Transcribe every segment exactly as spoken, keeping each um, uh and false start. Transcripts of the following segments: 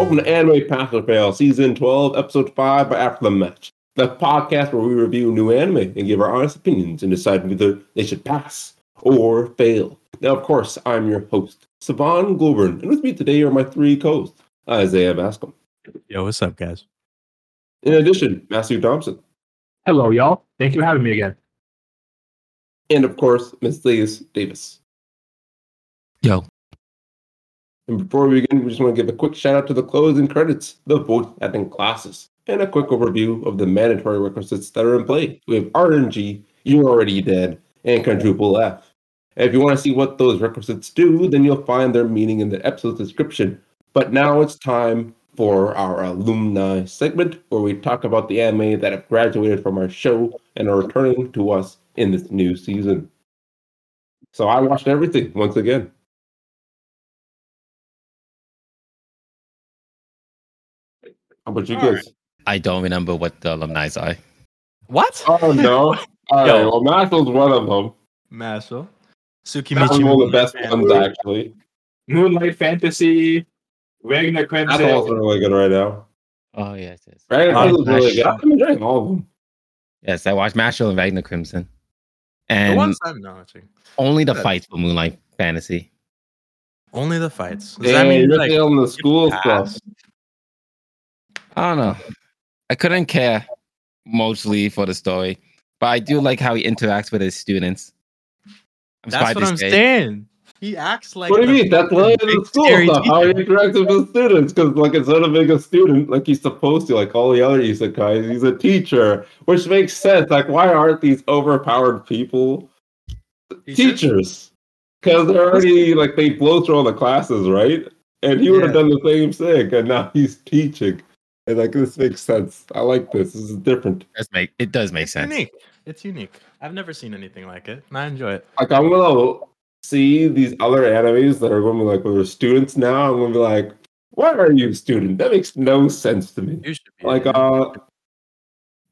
welcome to Anime Pass or Fail, Season twelve, Episode five, After the Match. The podcast where we review new anime and give our honest opinions and decide whether they should pass or fail. Now, of course, I'm your host, Savon Glover, and with me today are my three co-hosts, Isaiah Bascom. Yo, what's up, guys? In addition, Matthew Thompson. Hello, y'all. Thank you for having me again. And, of course, Miss Leas Davis. Yo. And before we begin, we just want to give a quick shout out to the closing credits, the voice acting classes, and a quick overview of the mandatory requisites that are in play. We have R N G, You're Already Dead, and Quadruple F. And if you want to see what those requisites do, then you'll find their meaning in the episode description. But now it's time for our alumni segment, where we talk about the anime that have graduated from our show and are returning to us in this new season. So I watched everything once again. How about you guys? Right. I don't remember what the alumni are. What? Oh, no. All right, well, Mashle's one of them. Mashle. Tsukimichi. One of the best ones, actually. Moonlight Fantasy. Ragna Crimson. That's also really good right now. Oh, yes, yes. Ragna Crimson's really good. I'm enjoying all of them. Yes, I watched Mashle and Ragna Crimson. And the ones I'm not watching. Only the fights for Moonlight Fantasy. Only the fights. Does that mean you're like, on the school stuff? I don't know. I couldn't care mostly for the story, but I do like how he interacts with his students. I'm That's what I'm day. saying. He acts like. What do you mean? That's why in the school stuff. How he interacts with his students? Because like instead of being a student, like he's supposed to, like all the other isekais, he's a teacher, which makes sense. Like, why aren't these overpowered people teachers? Because they're already like they blow through all the classes, right? And he would have yeah. done the same thing, and now he's teaching. And like this makes sense. I like this. This is different. It does make, it does make it's sense. Unique. It's unique. I've never seen anything like it, and I enjoy it. Like I'm gonna see these other animes that are gonna be like, well, they're students now. I'm gonna be like, why are you a student? That makes no sense to me. You should be like uh,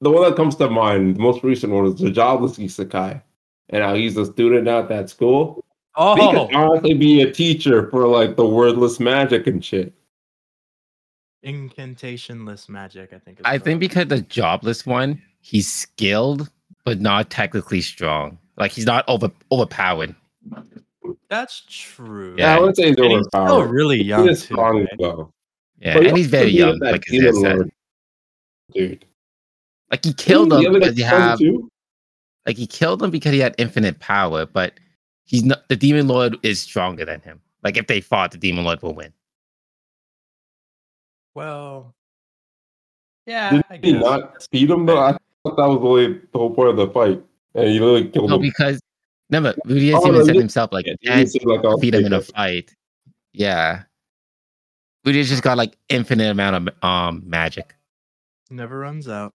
the one that comes to mind, the most recent one is the jobless isekai, and how he's a student now at that school. Oh, he could honestly be a teacher for like the wordless magic and shit. Incantationless magic, I think. I wrong. think because the jobless one, he's skilled but not technically strong. Like he's not over overpowered. That's true. Yeah, yeah I would say he's overpowered. He's still really young. He is too, strong right? though. Yeah, but and he's very young. Like dude, like he killed him because he had. Like he killed him because he had infinite power, but he's not. The demon lord is stronger than him. Like if they fought, the demon lord will win. Well, yeah. Did I he guess. not beat him though? I thought that was really the whole point of the fight, and he literally killed no, him. No, because remember, Rudy oh, even said himself like, yeah, "I like beat him in a fight." Yeah, Rudy just got like infinite amount of um magic. Never runs out.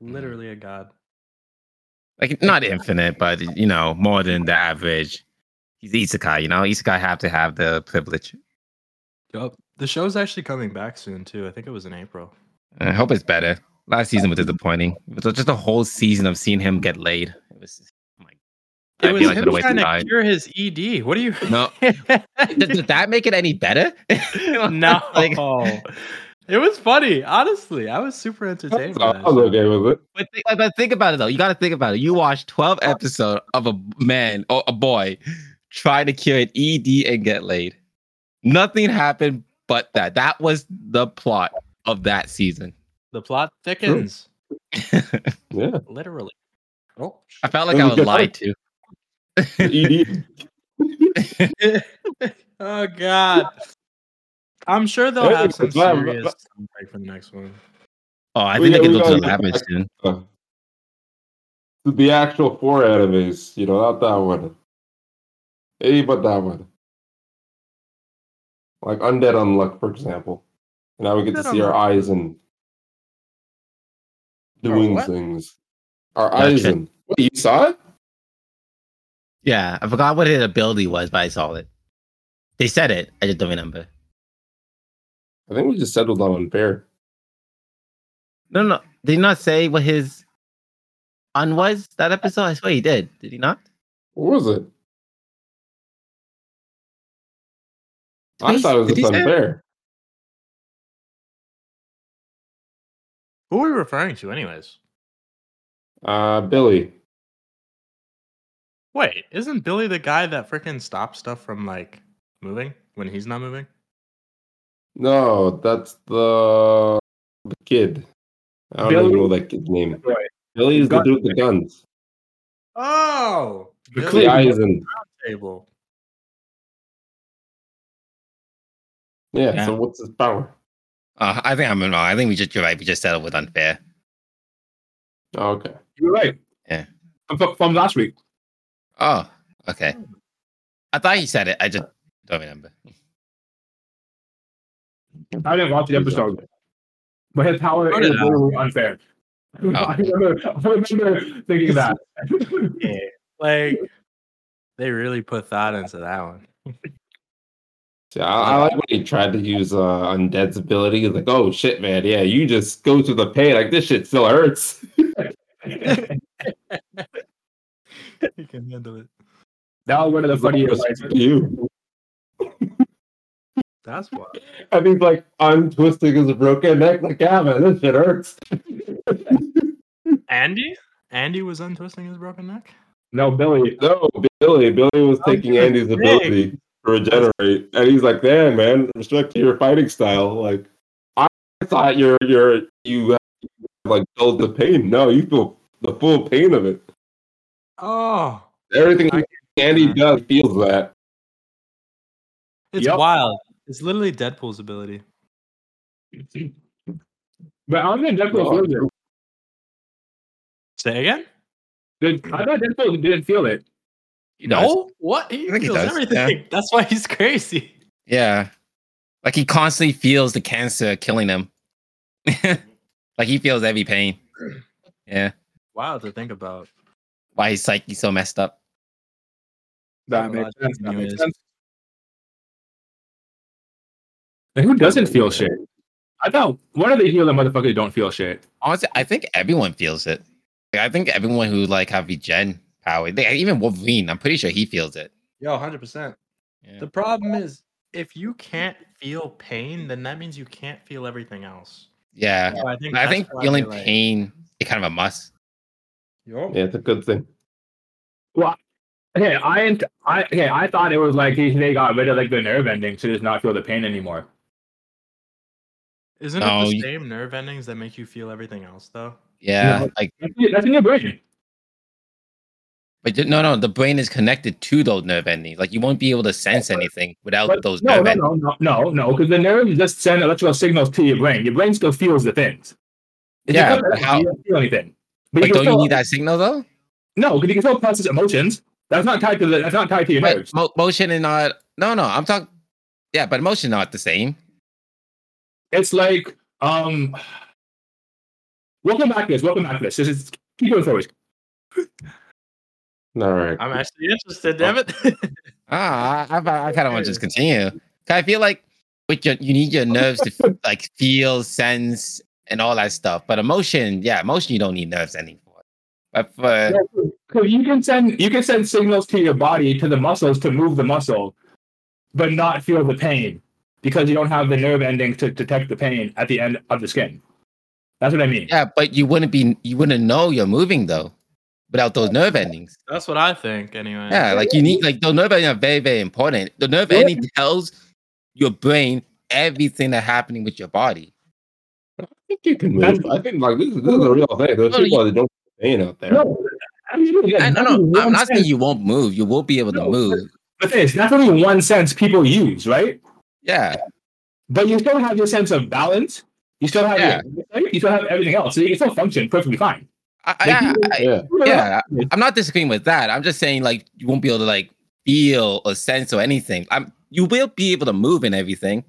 Literally a god. Like not infinite, but you know more than the average. He's isekai, you know. Isekai have to have the privilege. Yup. The show's actually coming back soon, too. I think it was in April. I hope it's better. Last season was disappointing. It was just a whole season of seeing him get laid. It was just, oh my God. It was like him trying to cure his E D. What are you... No. did, did that make it any better? No. Like... It was funny. Honestly, I was super entertained. I was okay with it. But think, but think about it, though. You got to think about it. You watched twelve episodes of a man or a boy trying to cure an E D and get laid. Nothing happened. But that that was the plot of that season. The plot thickens. Yeah. Literally. Oh, I felt like I was lied to. Oh, God. I'm sure they'll have some serious break for the next one. Oh, I think they can do some damage soon. The actual four animes, you know, not that one. Hey, but that one. Like Undead Unluck, for example. And now we get Undead to see Unluck. Our eyes and doing our things. Our no, eyes and... What, you saw it? Yeah, I forgot what his ability was, but I saw it. They said it, I just don't remember. I think we just settled on unfair. No, no, did he not say what his un was that episode? I swear he did. Did he not? What was it? I thought it was unfair. Who are we referring to, anyways? Uh, Billy. Wait, isn't Billy the guy that freaking stops stuff from, like, moving when he's not moving? No, that's the, the kid. I don't Billy. know that kid's name. Right. Billy is the dude with the guns. Oh! Billy is in the round table. Yeah, yeah, so what's his power? Uh, I think I'm wrong. I think we just, you're right. We just settled with unfair. Oh, okay. You were right. Yeah. From, from last week. Oh, okay. I thought you said it. I just don't remember. I didn't watch the episode. But his power oh, is no. unfair. Oh. I, remember, I remember thinking that. Yeah. Like, they really put thought into that one. Yeah, I, I like when he tried to use uh, Undead's ability. He's like, oh, shit, man. Yeah, you just go through the pain. Like, this shit still hurts. You can handle it. That was one of the funniest. You. That's why. I mean, like, untwisting his broken neck. Like, yeah, man, this shit hurts. Andy? Andy was untwisting his broken neck? No, Billy. No, Billy. Billy was oh, taking Andy's big. ability. Regenerate, and he's like, "Damn, man, respect to your fighting style. Like, I thought you're you're you like dulled the pain. No, you feel the full pain of it. Oh, everything I, Andy does feels that. It's yep. wild. It's literally Deadpool's ability. But I don't think Deadpool feels it. Say again. Did, I thought Deadpool didn't feel it. He no, does. what he I think feels he does. everything. Yeah. That's why he's crazy. Yeah, like he constantly feels the cancer killing him. Like he feels every pain. Yeah. Wow, to think about why his psyche's so messed up. That makes sense. That makes sense. And who doesn't feel shit? I thought one of the healing motherfuckers don't feel shit. Honestly, I think everyone feels it. Like, I think everyone who like have regen. How they, even Wolverine, I'm pretty sure he feels it. Yo, one hundred percent. Yeah. The problem is, if you can't feel pain, then that means you can't feel everything else. Yeah. So I think, I think feeling I pain is kind of a must. Yo. Yeah, it's a good thing. Well, okay, I I, okay, I thought it was like they got rid of like the nerve ending to just not feel the pain anymore. Isn't no, it the you, same nerve endings that make you feel everything else, though? Yeah. yeah like That's in your brain. But no, no, the brain is connected to those nerve endings. Like you won't be able to sense anything without but those no, nerve no, endings. No, no, no, no, because the nerves just send electrical signals to your brain. Your brain still feels the things. If yeah, but how? You don't feel anything. But like, you don't still, you need that signal though? No, because you can still process emotions. That's not tied to the, that's not tied to your but nerves. Mo- motion is not. No, no, I'm talking. Yeah, but emotion not the same. It's like um. Welcome back to this. Welcome back to this. This is keep going forward. All right. I'm actually interested, damn it. Ah, I, I, I kind of want to just continue. I feel like with your, you need your nerves to f- like feel, sense, and all that stuff. But emotion, yeah, emotion you don't need nerves anymore. But for yeah, so you can send you can send signals to your body, to the muscles, to move the muscle, but not feel the pain because you don't have the nerve ending to detect the pain at the end of the skin. That's what I mean. Yeah, but you wouldn't be you wouldn't know you're moving though. Without those nerve endings. That's what I think, anyway. Yeah, like you need, like, those nerve endings are very, very important. The nerve yeah. ending tells your brain everything that's happening with your body. I think you can move. I think, like, this is, this is a real thing. There's no, people you, that don't pain out there. No, I mean, yeah, I, no, no, no I'm not sense. saying you won't move. You will be able no, to move. But it's that's only one sense people use, right? Yeah. But you still have your sense of balance. You still have yeah. your, you still have everything else. So you can still function perfectly fine. I, I, I, yeah. yeah, I'm not disagreeing with that. I'm just saying, like, you won't be able to like feel or sense or anything. I'm you will be able to move and everything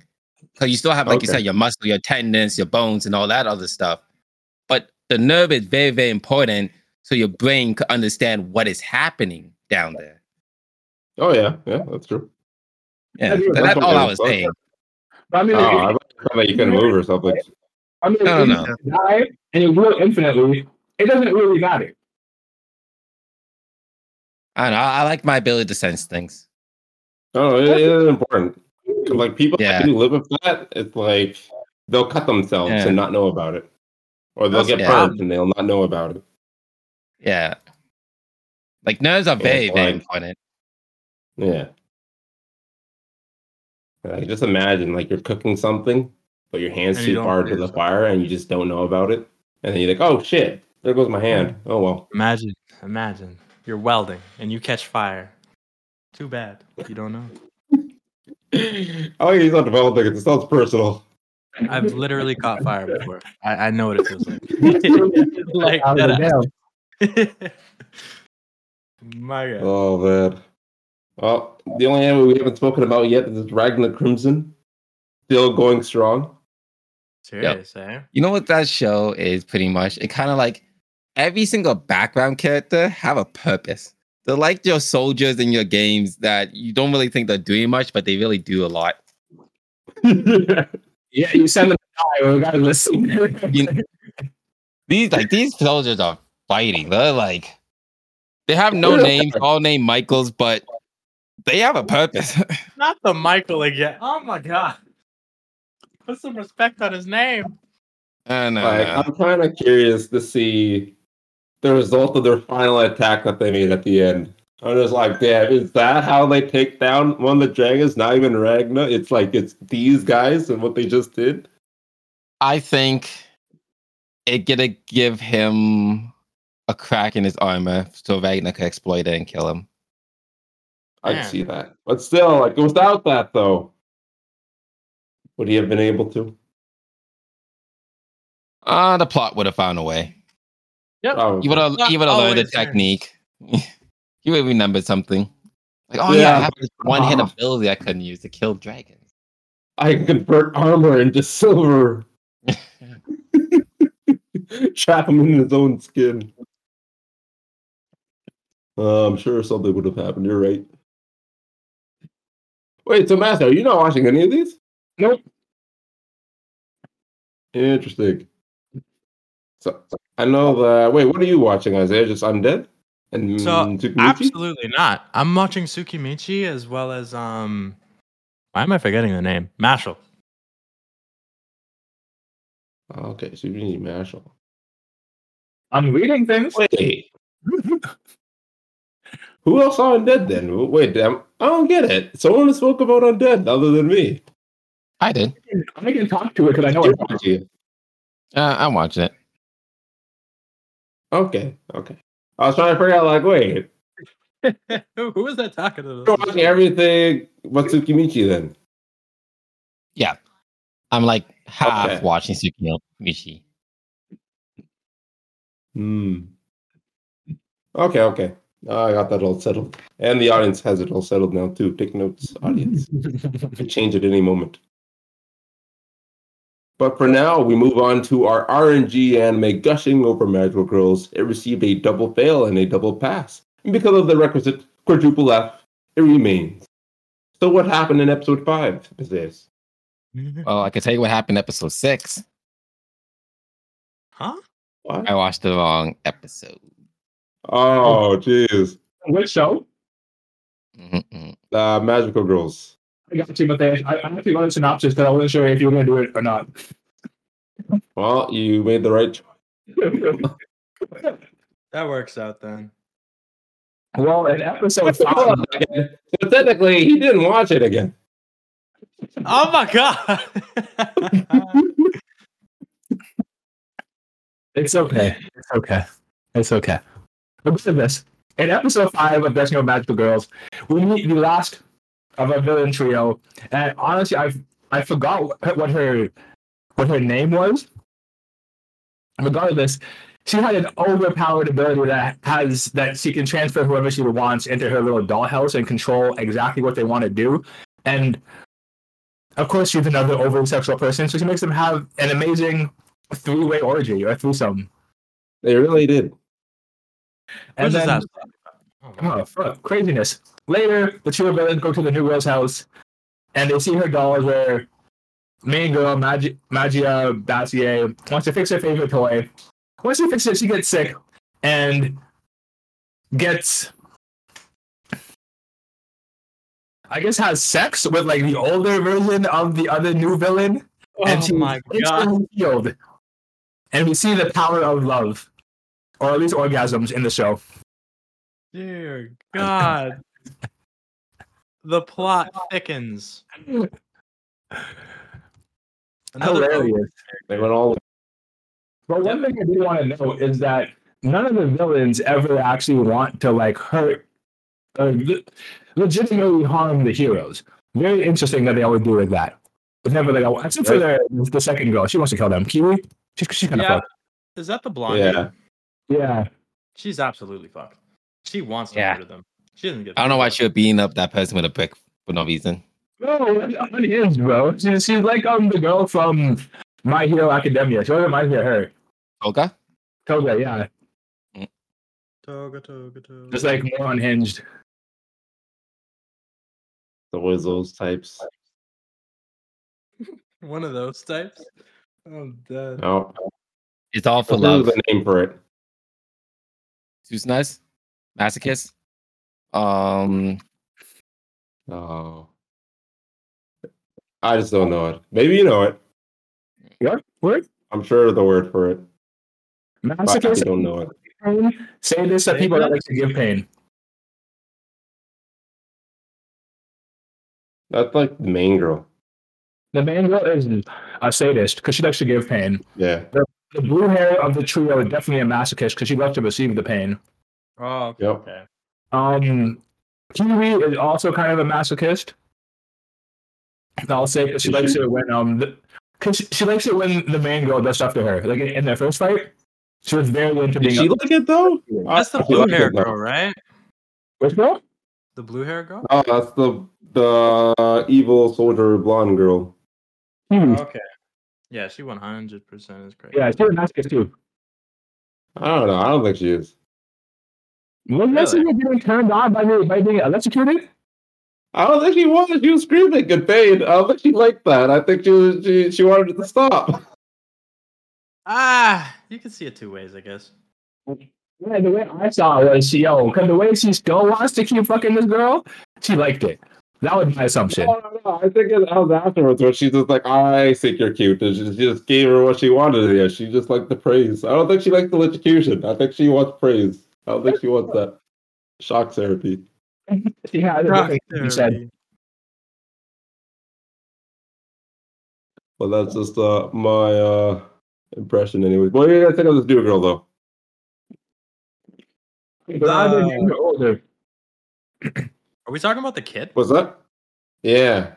because you still have, like okay. you said, your muscle, your tendons, your bones, and all that other stuff. But the nerve is very, very important so your brain can understand what is happening down there. Oh yeah, yeah, that's true. Yeah, I mean, that's, that's all I was saying. I mean, oh, I thought you couldn't move or something. I mean, no, no, no. Die and it will infinitely. It doesn't really matter. I don't know. I like my ability to sense things. Oh, it, it is important. Like people yeah. who live with that, it's like they'll cut themselves yeah. and not know about it. Or they'll get hurt and they'll not know about it. Yeah. Like, nerds are very, very important. Yeah. Like, just imagine, like, you're cooking something, but your hand's too far to the fire, and you just don't know about it. And then you're like, oh, shit, there goes my hand. Oh, well. Imagine, imagine. You're welding, and you catch fire. Too bad. You don't know. Oh, he's not developing it. It sounds personal. I've literally caught fire before. I, I know what it feels like. Like that. My God. Oh, man. Well, the only anime we haven't spoken about yet is Ragna Crimson. Still going strong. Serious, yep. eh? You know what that show is pretty much? It kind of like every single background character have a purpose. They're like your soldiers in your games that you don't really think they're doing much, but they really do a lot. Yeah, you send them to die. We gotta listen. You know, these like these soldiers are fighting. They're like they have no names, all named Michaels, but they have a purpose. Not the Michael again. Oh my God. Put some respect on his name. I know. Like, I'm kind of curious to see the result of their final attack that they made at the end. I'm just like, damn, is that how they take down one of the dragons? Not even Ragna. It's like, it's these guys and what they just did. I think it's going to give him a crack in his armor so Ragna could exploit it and kill him. I can see that. But still, like, without that, though, would he have been able to? Uh, the plot would have found a way. Yep. He would have learned the technique. He would remember something. Like, oh, yeah, yeah I have this one-hit uh, ability I couldn't use to kill dragons. I can convert armor into silver. Trap him in his own skin. Uh, I'm sure something would have happened. You're right. Wait, so Master, are you not watching any of these? Nope. Interesting. So I know that. Wait, what are you watching, Isaiah? Just Undead and so, Tsukimichi? Absolutely not. I'm watching Tsukimichi as well as um. Why am I forgetting the name? Mashle. Okay, so you need Mashle. I'm reading things. Wait. Who else saw Undead then? Wait, damn, I don't get it. Someone spoke about Undead other than me. I did. I'm not going to talk to it because I know it's watching it. Uh, I'm watching it. Okay, okay. I was trying to figure out, like, wait. Who was that talking to? You're watching everything but Tsukimichi then? Yeah. I'm like half okay. watching Tsukimichi. Hmm. Okay, okay. Oh, I got that all settled. And the audience has it all settled now, too. Take notes, audience. Can change at any moment. But for now, we move on to our R N G anime, Gushing Over Magical Girls. It received a double fail and a double pass. And because of the requisite quadruple F, it remains. So what happened in episode five is this? Well, I can tell you what happened in episode six. Huh? What? I watched the wrong episode. Oh, jeez. Which show? Mm-mm. Uh, Magical Girls. I got you, but they, I, I actually wrote a synopsis because I wasn't sure if you were going to do it or not. Well, you made the right choice. That works out then. Well, in episode five. So technically, he didn't watch it again. Oh my God. It's okay. It's okay. It's okay. Listen to this. In episode five of Gushing Over Magical Girls, we meet the last of our villain trio, and honestly, I I forgot what her what her name was. Regardless, she had an overpowered ability that has that she can transfer whoever she wants into her little dollhouse and control exactly what they want to do. And of course, she's another overly sexual person, so she makes them have an amazing three-way orgy or threesome. They really did. And then, that? oh, fuck, craziness. Later, the two villains go to the new girl's house, and they see her dolls where main girl, Mag- Magia Bacier, wants to fix her favorite toy. Once she fixes it, she gets sick, and gets, I guess, has sex with, like, the older version of the other new villain, oh and she's my God. healed. and we see the power of love, or at least orgasms, in the show. Dear God. The plot thickens. Hilarious. They went all. But one thing I do want to know is that none of the villains ever actually want to like hurt, uh, legitimately harm the heroes. Very interesting that they always do like that. But never like I, except for the, the second girl, she wants to kill them. Kiwi, she's she's kind of yeah. fucked. Is that the blonde? Yeah, yeah. She's absolutely fucked. She wants to yeah. murder them. She doesn't get. I don't know why she was beating up that person with a brick for no reason. No, it is, bro. She, she's like um the girl from My Hero Academia. She reminds me of her. Toga. Toga, yeah. Mm. Toga, Toga, Toga. Just like more unhinged. Always those types. One of those types. Oh, dead. No. It's all for love. There's a name for it. Susanna's masochist. Um. Oh. I just don't know it. Maybe you know it. What word? I'm sure the word for it. Masochist. I don't know it. Say this to people that like to give pain. That's like the main girl. The main girl is a sadist because she likes to give pain. Yeah. The, the blue hair of the trio is definitely a masochist because she loves to receive the pain. Oh, okay. Yep. okay. Um, Kiwi is also kind of a masochist. I'll say she is likes she? it when um, the, cause she, she likes it when the main girl does stuff to her. Like in their first fight, she was very into being. Did she like it though? That's the blue hair girl, right? Which girl? The blue hair girl? Oh, that's the the uh, evil soldier blonde girl. Hmm. Okay. Yeah, she one hundred percent is crazy. Yeah, she's a masochist too. I don't know. I don't think she is. What really? Was being turned on by, by being electrocuted? I don't think she was. She was screaming good pain. I don't think she liked that. I think she was, she, she wanted it to stop. Ah, you can see it two ways, I guess. Okay. Yeah, the way I saw it was, yo, because the way she still wants to keep fucking this girl, she liked it. That was my assumption. No, no, no. I think it was afterwards where she's just like, I think you're cute. And she just gave her what she wanted here. She just liked the praise. I don't think she liked the electrocution. I think she wants praise. I don't think she wants that. Shock therapy. yeah, Shock therapy. Said. Well, that's just uh, my uh, impression anyways. What do you guys think of this new girl, though? The... Are we talking about the kid? What's that? Yeah.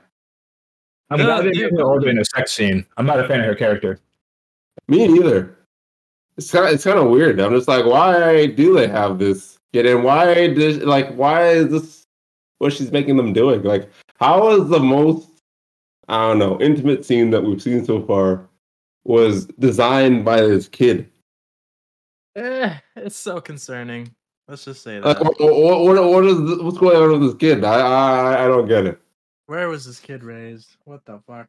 I'm not a fan of her in a sex scene. I'm not a fan of her character. Me neither. It's kind of, it's kind of weird. I'm just like, why do they have this kid? And why did like why is this what she's making them doing? Like, how is the most I don't know intimate scene that we've seen so far was designed by this kid? Eh, it's so concerning. Let's just say that. Like, what, what, what is this, what's going on with this kid? I, I I don't get it. Where was this kid raised? What the fuck?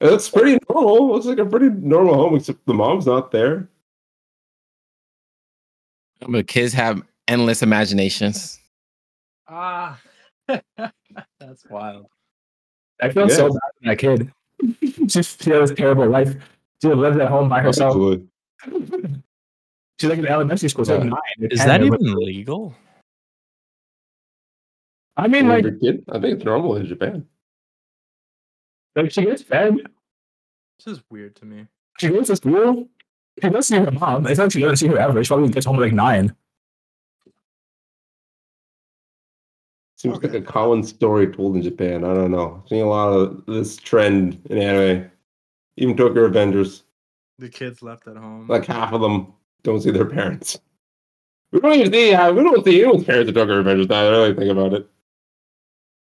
It's pretty normal. It's like a pretty normal home, except the mom's not there. But kids have endless imaginations. Ah, that's wild. I feel yeah. so bad for that kid. Just she had this terrible life. She lived at home by herself. Absolutely. She's like in elementary school. Yeah. Like nine, is that even legal? I mean, like, kid, I think it's normal in Japan. Like, she gets fed. This is weird to me. She goes to school. She doesn't see her mom. It's not she doesn't see her ever. She probably gets home at like nine. Seems okay. like a common story told in Japan. I don't know. I've seen a lot of this trend in anime. Even Tokyo Avengers. The kids left at home. Like half of them. Don't see their parents. We don't even see. Uh, we don't see anyone's parents at Toga Revengers. I don't really think about it.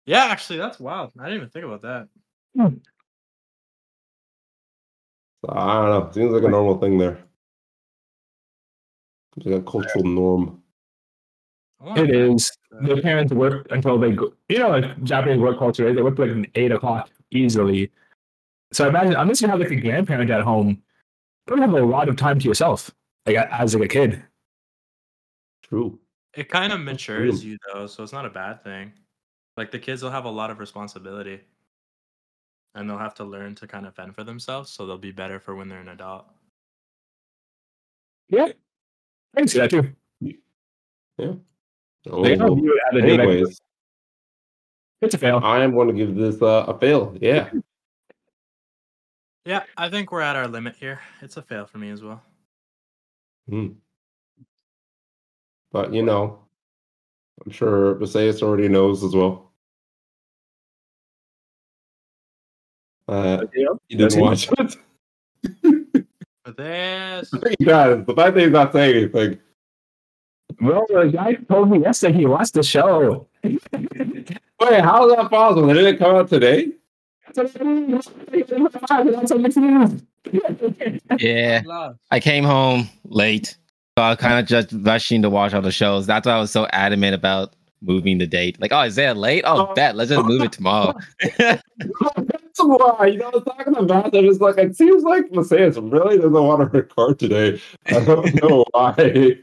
Yeah, actually, that's wild. I didn't even think about that. Hmm. So, I don't know. Seems like a normal thing there. It's like a cultural norm. It is. Their parents work until they go. You know, like Japanese work culture is. They work like eight o'clock easily. So imagine, unless you have like a grandparent at home, you don't have a lot of time to yourself. Like as like a kid. True. It kind of matures you though, so it's not a bad thing. Like the kids will have a lot of responsibility, and they'll have to learn to kind of fend for themselves, so they'll be better for when they're an adult. Yeah. I can see that too. Yeah. Oh, they don't view it anyways. It's a fail. I am going to give this uh, a fail. Yeah. Yeah, I think we're at our limit here. It's a fail for me as well. Hmm. But, you know, I'm sure Bacius already knows as well. Uh, yeah. He didn't watch it. But this... He does. The fact that he's not saying anything. Well, the guy told me yesterday he watched the show. Wait, how is that possible? Did it come out today? Yeah, I came home late, so I was kind of just rushing to watch all the shows. That's why I was so adamant about moving the date. Like, oh, is that late? Oh, bet. Let's just move it tomorrow. That's why, you know, I was talking about that. It's like, it seems like Macias really doesn't want to record today. I don't know why. That's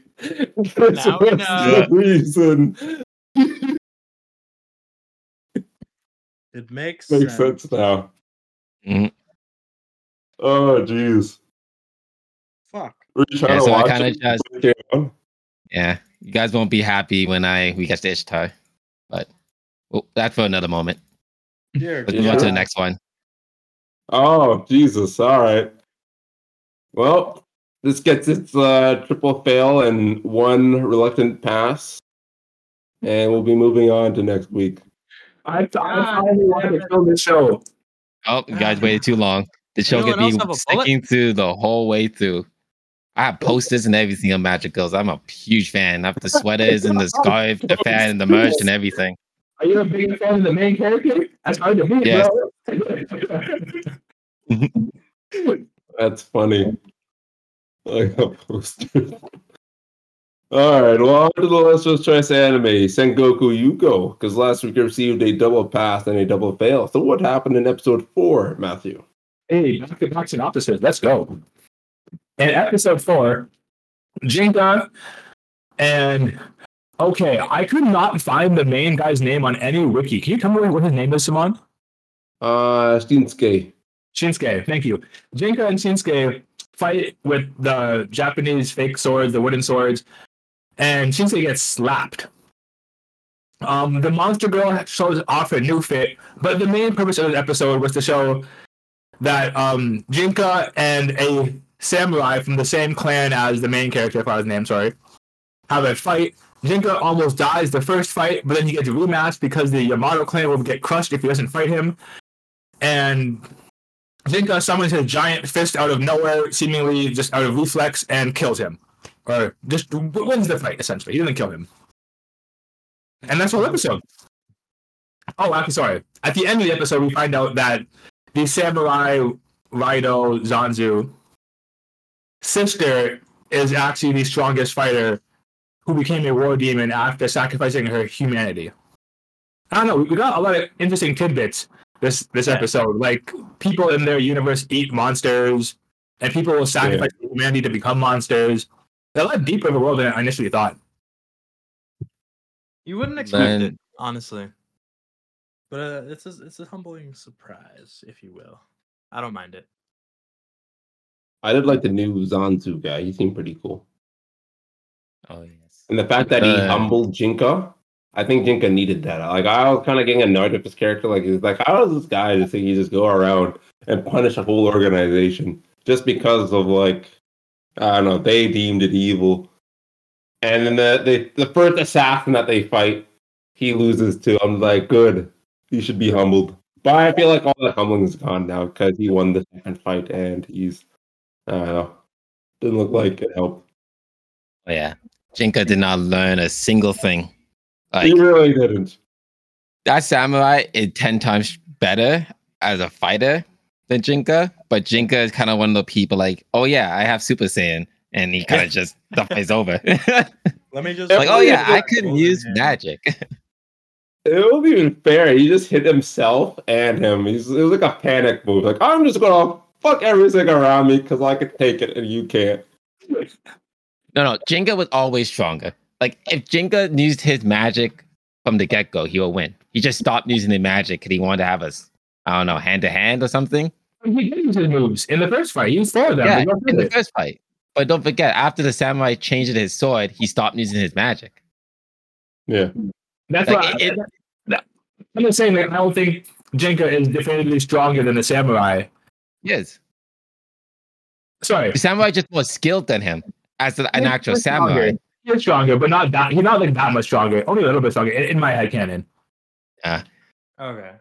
the reason. It makes, makes sense. sense now. Mm-hmm. Oh, jeez. Fuck. We're trying yeah, to so watch it. Just, yeah, you guys won't be happy when I we catch the Ishtar, but well, that's for another moment. Yeah, let's move on to the next one. Oh, Jesus! All right. Well, this gets its uh, triple fail and one reluctant pass, and we'll be moving on to next week. I finally wanted to film this show. Oh, you guys waited too long. The show could be sticking to the whole way through. I have posters and everything on Magic Girls. I'm a huge fan. I have the sweaters and the scarf, the fan, and the merch and everything. Are you a big fan of the main character? That's hard to beat, yes. Bro. That's funny. I got posters. All right, well, on to the list was choice anime, Sengoku Yuko, because last week received a double pass and a double fail. So what happened in episode four, Matthew? Hey, back to boxing officers, let's go. In episode four, Jinga and... Okay, I could not find the main guy's name on any wiki. Can you tell me what his name is, Simon? Uh, Shinsuke. Shinsuke, thank you. Jinga and Shinsuke fight with the Japanese fake swords, the wooden swords. And Shinsuke gets slapped. Um, the monster girl shows off her new fit, but the main purpose of this episode was to show that um, Jinka and a samurai from the same clan as the main character, if I was name, sorry, have a fight. Jinka almost dies the first fight, but then he gets rematched because the Yamato clan will get crushed if he doesn't fight him. And Jinka summons his giant fist out of nowhere, seemingly just out of reflex, and kills him. Or just wins the fight, essentially. He doesn't kill him. And that's the whole episode. Oh, I'm sorry. At the end of the episode, we find out that the samurai Raido Zanzu sister is actually the strongest fighter who became a war demon after sacrificing her humanity. I don't know. We got a lot of interesting tidbits this, this episode. Like, people in their universe eat monsters, and people will sacrifice yeah. humanity to become monsters. They're a lot deeper in the world than I initially thought. You wouldn't expect then, it, honestly. But uh, it's a, it's a humbling surprise, if you will. I don't mind it. I did like the new Zanzu guy. He seemed pretty cool. Oh, yes. And the fact that uh, he humbled Jinka, I think Jinka needed that. Like, I was kind of getting annoyed with his character. Like, he's like, how does this guy just think he just go around and punish a whole organization just because of, like, I don't know, they deemed it evil. And then the, the the first assassin that they fight, he loses to. I'm like, good. He should be humbled. But I feel like all the humbling is gone now because he won the second fight and he's, I don't know, didn't look like it helped. Oh, yeah. Jinka did not learn a single thing. Like, he really didn't. That samurai is ten times better as a fighter than Jinka, but Jinka is kind of one of the people like, oh yeah, I have Super Saiyan, and he kind of just the fight's over. Let me just like, oh yeah, I could use man. magic. It wasn't even fair. He just hit himself and him. He's, it was like a panic move. Like, I'm just gonna fuck everything around me because I can take it and you can't. No, no, Jinka was always stronger. Like if Jinka used his magic from the get go, he will win. He just stopped using the magic because he wanted to have us, I don't know, hand to hand or something. He did use his moves in the first fight. He used four of them. Yeah, in the first fight. But don't forget, after the samurai changed his sword, he stopped using his magic. Yeah. That's like, why it, it, I'm just saying that I don't think Jenga is definitely stronger than the samurai. Yes. Sorry. The samurai just more skilled than him as an actual samurai. He's stronger, but not that. He's not like that much stronger. Only a little bit stronger in, in my head canon. Yeah. Okay.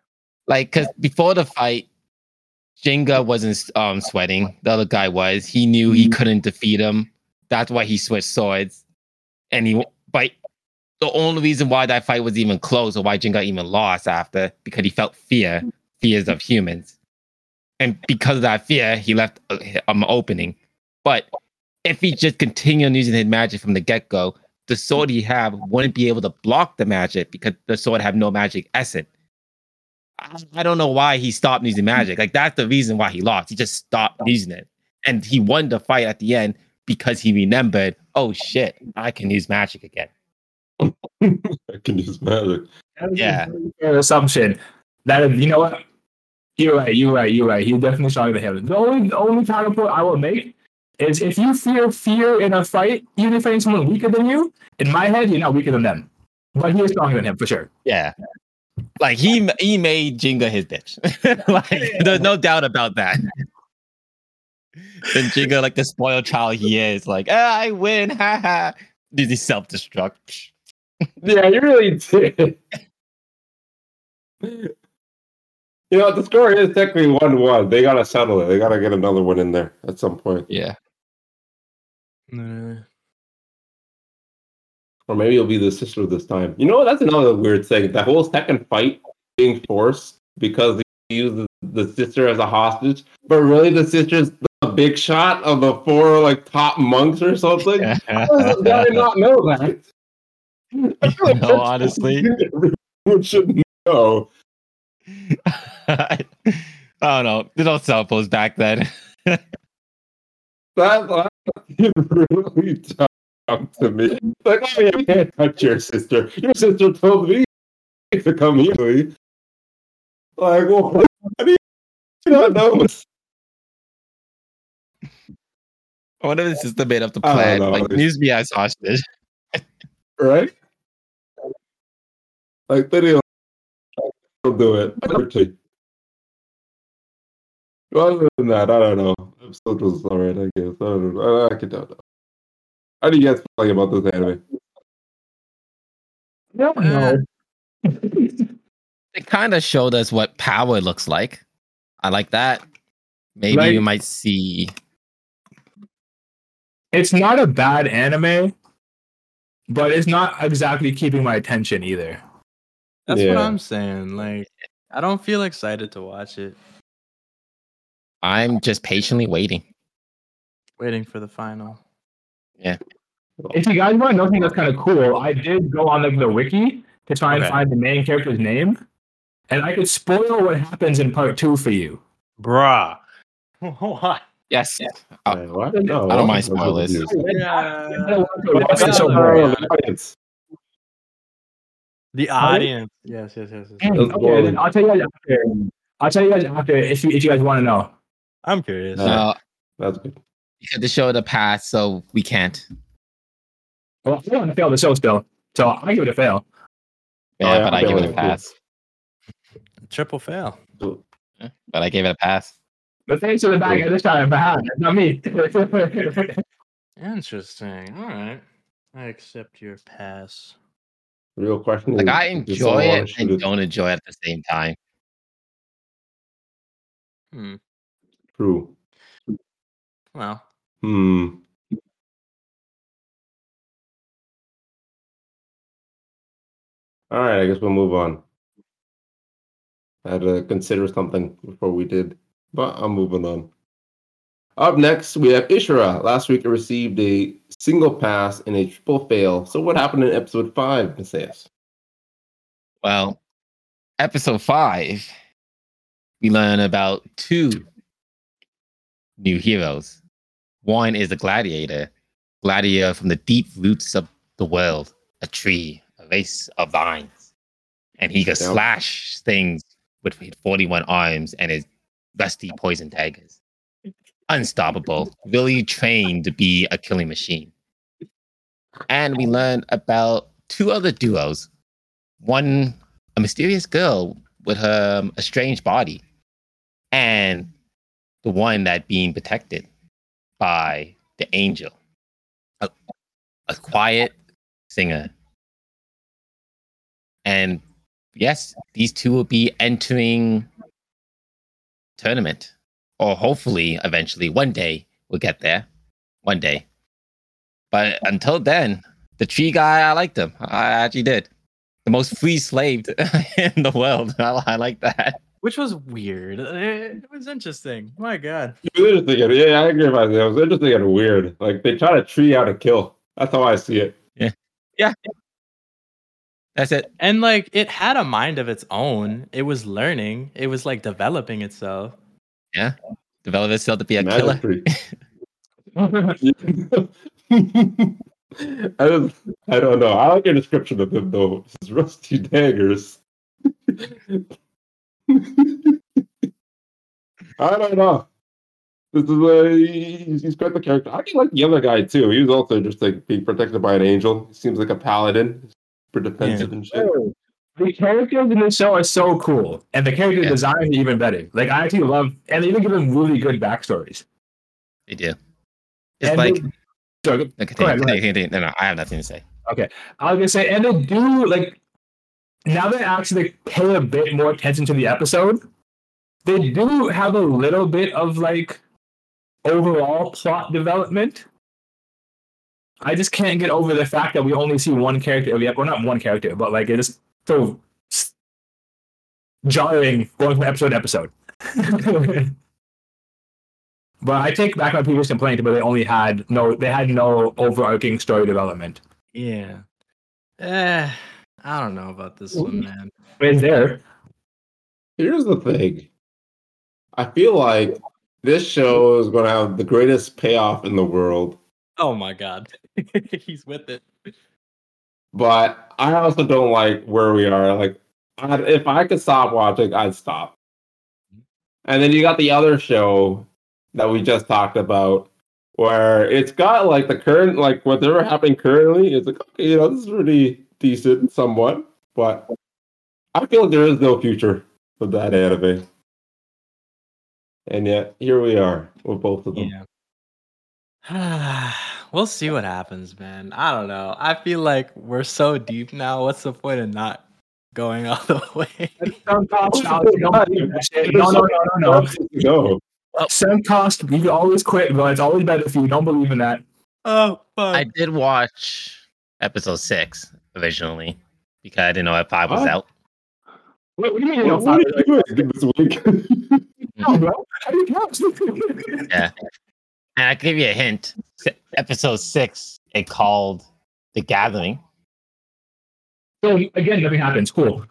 Like, because before the fight, Jenga wasn't um, sweating. The other guy was. He knew he couldn't defeat him. That's why he switched swords. And he, but the only reason why that fight was even close or why Jenga even lost after, because he felt fear, fears of humans. And because of that fear, he left an um, opening. But if he just continued using his magic from the get-go, the sword he had wouldn't be able to block the magic because the sword had no magic essence. I don't know why he stopped using magic. Like, that's the reason why he lost. He just stopped using it. And he won the fight at the end because he remembered, oh shit, I can use magic again. I can use magic. Yeah. Assumption. That is, you know what? You're right, you're right, you're right. He's definitely stronger than him. The only, the only counterpoint I will make is if you feel fear in a fight, even if fighting someone weaker than you, in my head, you're not weaker than them. But he is stronger than him, for sure. Yeah. Like, he he made Jenga his bitch. Like, there's no doubt about that. And Jenga, like the spoiled child he is, like, ah, I win, ha ha. Did he self-destruct? Yeah, you really did. You know, the score is technically one one. They gotta settle it. They gotta get another one in there at some point. Yeah. Uh... Or maybe it'll be the sister this time. You know, that's another weird thing. That whole second fight being forced because he used the sister as a hostage. But really, the sister's the big shot of the four, like, top monks or something. How does that not know that? You know, honestly. Everyone should know. I don't know. They don't cell phones back then. that, that's really tough. Come to me. Like, oh yeah, you can't touch your sister. Your sister told me to come here. Like, well, what do you not know? I wonder if this is the made up the plan. Like, use me as hostage. Right? Like, they don't do it. Well, other than that, I don't know. I'm still just alright, I guess. I don't know. I, I don't know. How do you guys feel about this anime? I don't know. It kind of showed us what power looks like. I like that. Maybe like, you might see. It's not a bad anime, but it's not exactly keeping my attention either. That's yeah. what I'm saying. Like, I don't feel excited to watch it. I'm just patiently waiting. Waiting for the final. Yeah. If you guys want to know something that's kind of cool, I did go on like the wiki to try and okay. find the main character's name, and I could spoil what happens in part two for you, bruh. What? Yes. yes. Uh, Wait, what? No, I don't mind spoilers. Yeah. The audience. Yes, yes, yes. yes. Okay, cool. Then I'll tell you guys after. I'll tell you guys after if you if you guys want to know. I'm curious. Uh, that's good. You had to show the past, so we can't. Well, I want to fail the show still, so I give it a fail. Yeah, oh, yeah but I, I give it a pass. Too. Triple fail. Yeah, but I gave it a pass. But thanks for the bag at this time, but it's not me. Interesting. All right. I accept your pass. Real question. Like, I enjoy it and it. don't enjoy it at the same time. Hmm. True. Well. Hmm. All right, I guess we'll move on. I had to consider something before we did, but I'm moving on. Up next, we have Ishura. Last week, it received a single pass and a triple fail. So what happened in episode five, Isaias? Well, episode five, we learn about two new heroes. One is the gladiator, gladiator from the deep roots of the world, a tree, a race of vines. And he can yep. slash things with forty-one arms and his rusty poison daggers. unstoppable, really trained to be a killing machine. And we learned about two other duos. One, a mysterious girl with her estranged body, and the one that being protected by the angel, a, a quiet singer. And yes, these two will be entering tournament, or hopefully eventually one day we'll get there, one day. But until then, the tree guy, I liked him. I actually did. The most free slaved in the world. I, I like that. Which was weird. It was interesting. My God. It was interesting. Yeah, I agree about that. It was interesting and weird. Like, they try to tree out a kill. That's how I see it. Yeah. Yeah. That's it. And, like, it had a mind of its own. It was learning. It was, like, developing itself. Yeah. Develop itself to be a Magic killer. I don't, I don't know. I like your description of them, though. It's rusty daggers. I don't know. This is a, he's, he's quite the character. I actually like the other guy too. He was also just like being protected by an angel. He seems like a paladin, super defensive yeah. and shit. The characters in this show are so cool, and the character yeah. design is even better. Like I actually love, and they even give them really good backstories. They do. It's and like. They, Go ahead, go ahead. No, no, I have nothing to say. Okay, I was gonna say, and they do like now they actually pay a bit more attention to the episode. They do have a little bit of like overall plot development. I just can't get over the fact that we only see one character every episode. Well, not one character, but like it is so jarring going from episode to episode. But I take back my previous complaint, but they only had no, they had no overarching story development. Yeah. Eh, I don't know about this one, man. Right there. Here's the thing. I feel like this show is going to have the greatest payoff in the world. Oh my God. He's with it. But I also don't like where we are. Like, I, if I could stop watching, I'd stop. And then you got the other show that we just talked about, where it's got like the current, like whatever happening currently, it's like, okay, you know, this is really decent somewhat, but I feel like there is no future for that anime. And yet, here we are with both of them. Yeah. We'll see what happens, man. I don't know. I feel like we're so deep now. What's the point of not going all the way? No, no, no, no, no. Oh. Some cost, you can always quit, but it's always better if you don't believe in that. Oh, fuck. I did watch episode six originally because I didn't know if five was what? out. What, what do you mean? Well, what did you do this week? No, bro. I didn't watch it. Yeah. And I can give you a hint. Episode six, it called The Gathering. So, again, nothing happens. Cool.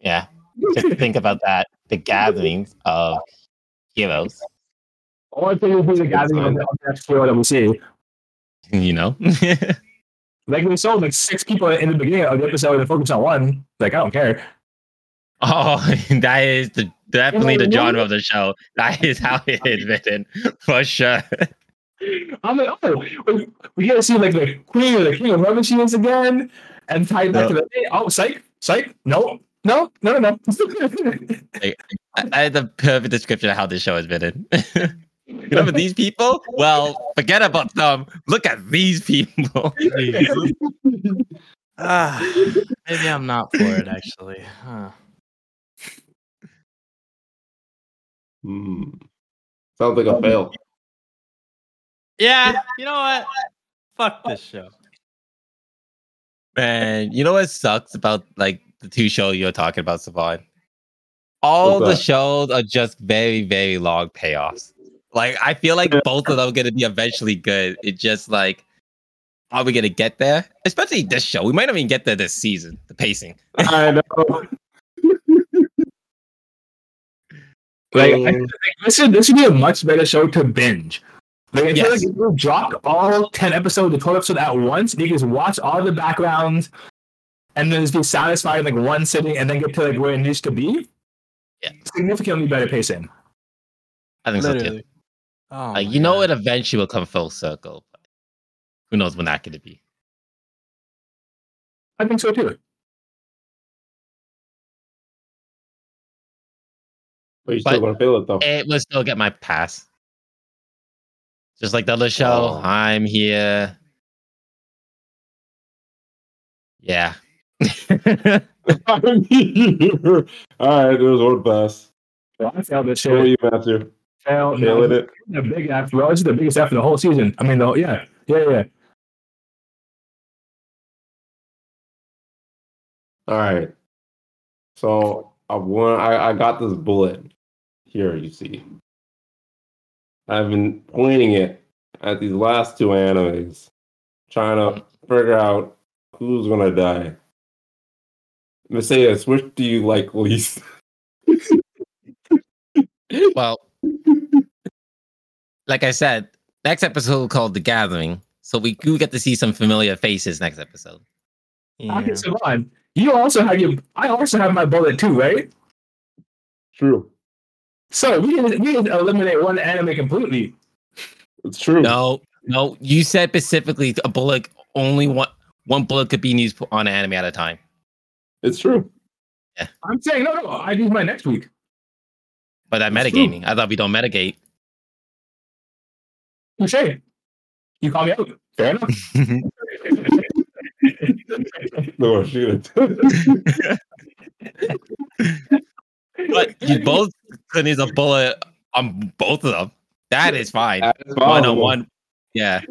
Yeah. Just think about that. The Gathering of Heroes. All I think will be the gathering of the next hero that we see. You know? Like, we sold like six people in the beginning of the episode and focus on one. Like, I don't care. Oh, that is the, definitely you know, the genre of the show. That is how it is written. For sure. I'm like, oh, we, we gotta see like the queen or the king of love machines again and tie it back no. to the day. Oh, psych, psych, no. No, no, no, no. Like, I, I had the perfect description of how this show has been. Remember these people? Well, forget about them. Look at these people. uh, maybe I'm not for it, actually. Huh. Hmm. Sounds like a fail. Yeah, you know what? Fuck this show. Man, you know what sucks about, like, the two shows you're talking about, Savon. All the shows are just very, very long payoffs. Like, I feel like both of them are going to be eventually good. It's just like, are we going to get there? Especially this show. We might not even get there this season, the pacing. I know. Like, I, like this, should, this should be a much better show to binge. Like, I feel yes. like if you drop all ten episodes, the twelve episodes at once, you can just watch all the backgrounds, and then just be satisfied in like one sitting and then get to like where it needs to be. Yeah. Significantly better pacing. I think Literally. so too. Oh, like, you know, God. It eventually will come full circle. But who knows when that's going to be? I think so too. But you're still going to feel it though. It will still get my pass. Just like the other show, oh. I'm here. Yeah. I'm here. All right, there's one pass. Well, I failed this shit. What were you, Matthew? Failed. Failing it. The big F. Well, this is the biggest F of the whole season. I mean, the whole, yeah. Yeah, yeah. All right. So I won. I, I got this bullet here, you see. I've been pointing it at these last two animes, trying to figure out who's going to die. Messias, which do you like least? Well, like I said, next episode called The Gathering, so we do get to see some familiar faces next episode. Yeah. I can survive. You also have your. I also have my bullet too, right? True. So we didn't, we didn't eliminate one anime completely. It's true. No, no. You said specifically a bullet. Only one one bullet could be used on anime at a time. It's true. Yeah. I'm saying no, no. I use mine next week. But I'm metagaming. True. I thought we don't metagame. Touché. You call me out. Fair enough. No, shoot. But you both could use a bullet on both of them. That is fine. That is one on one. Yeah.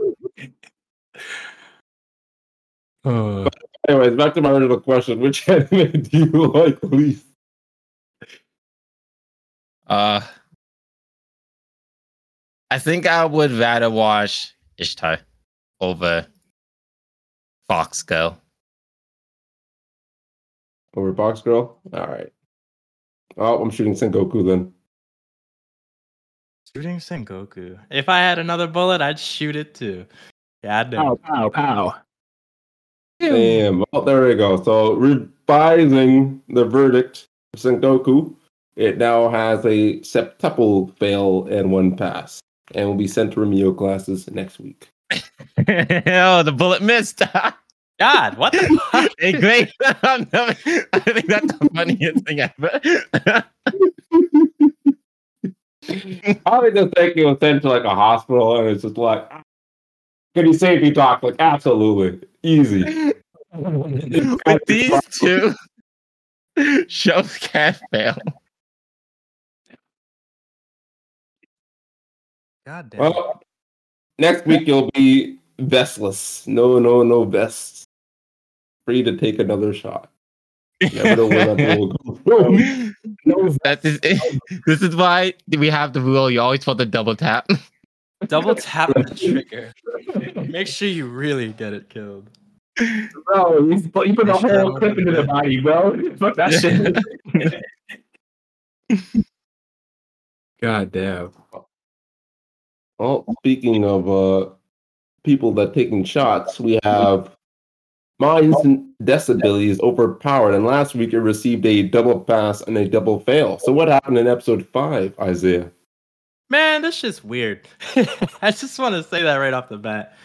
Uh, but anyways, back to my original question. Which anime do you like least? Uh, I think I would rather watch Ishtar over Fox Girl. Over Fox Girl? All right. Oh, I'm shooting Sengoku then. Shooting Sengoku. If I had another bullet, I'd shoot it too. Yeah, I know. Pow, pow, pow. Damn. Oh, there we go. So, revising the verdict of Sengoku, it now has a septuple fail and one pass, and will be sent to remedial classes next week. Oh, the bullet missed. God, what the fuck? Hey, great. I think that's the funniest thing ever. I would just think he was sent to like a hospital and it's just like, can you safety talk? Like, absolutely. Easy. With these two, shows can't fail. God damn. Well, next week you'll be vestless. No, no, no vests. Free to take another shot. Never know where that will go. No, that is it. This is why we have the rule. You always want to double tap. Double tap the trigger. Make sure you really get it killed. Bro, you put, you put the whole clip into the body, bro. Fuck that shit. God damn. Well, speaking of uh, people that are taking shots, we have My Instant Death Ability is Overpowered, and last week it received a double pass and a double fail. So what happened in episode five, Isaiah? Man, this shit's weird. I just want to say that right off the bat.